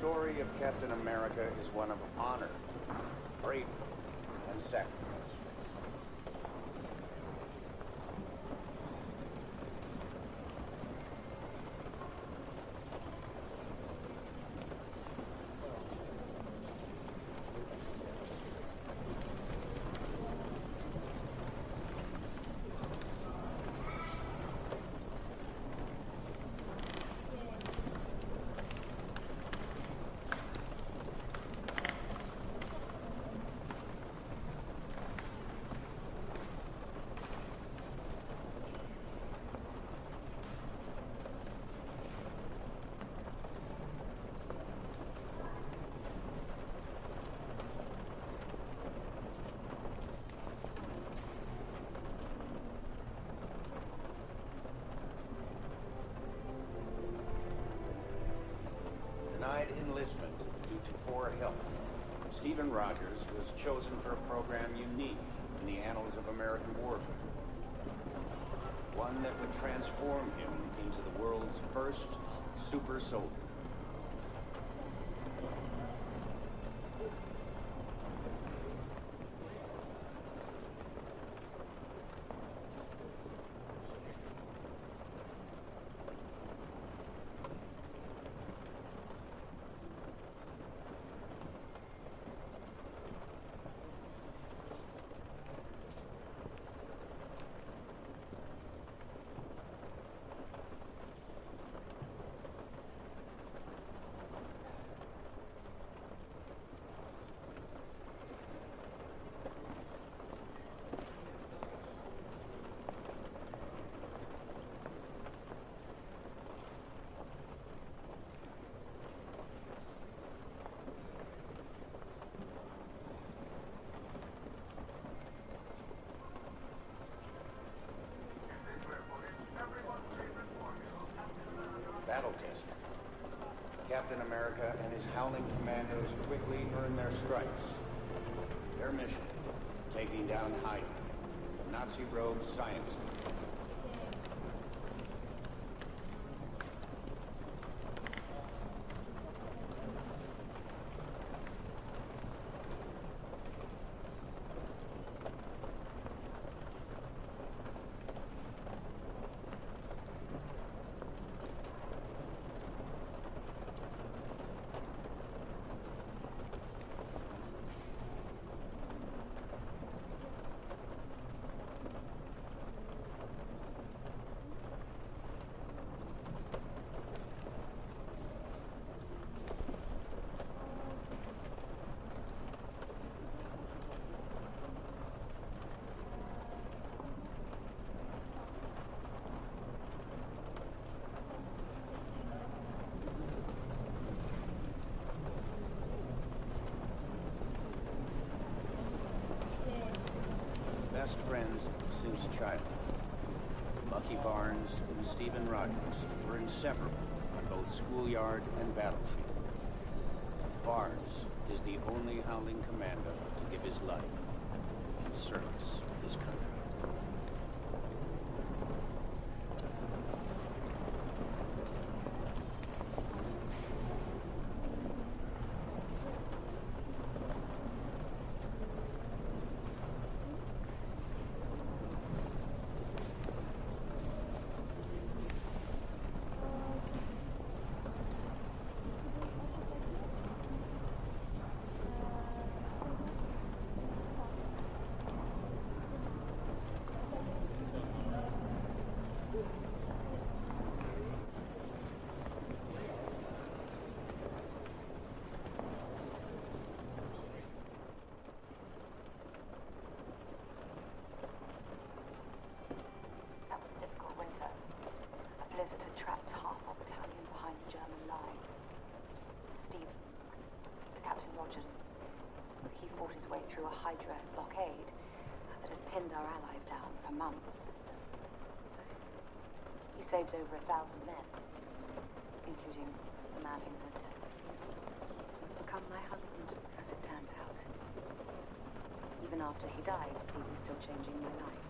story of Captain America is one of honor, bravery, and sacrifice. Enlistment due to poor health, Stephen Rogers was chosen for a program unique in the annals of American warfare. One that would transform him into the world's first super soldier. Captain America and his Howling Commandos quickly earned their stripes. Their mission, taking down Hydra, the Nazi rogue science leader. Best friends since childhood, Lucky Barnes and Stephen Rogers were inseparable on both schoolyard and battlefield. Barnes is the only Howling Commando to give his life in service to his country. Through a Hydra blockade that had pinned our allies down for months. He saved over 1,000 men, including the man who had become my husband, as it turned out. Even after he died, Steve was still changing my life.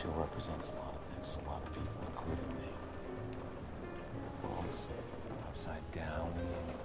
shield represents a lot of things to a lot of people, including me. We're all the same. Upside down.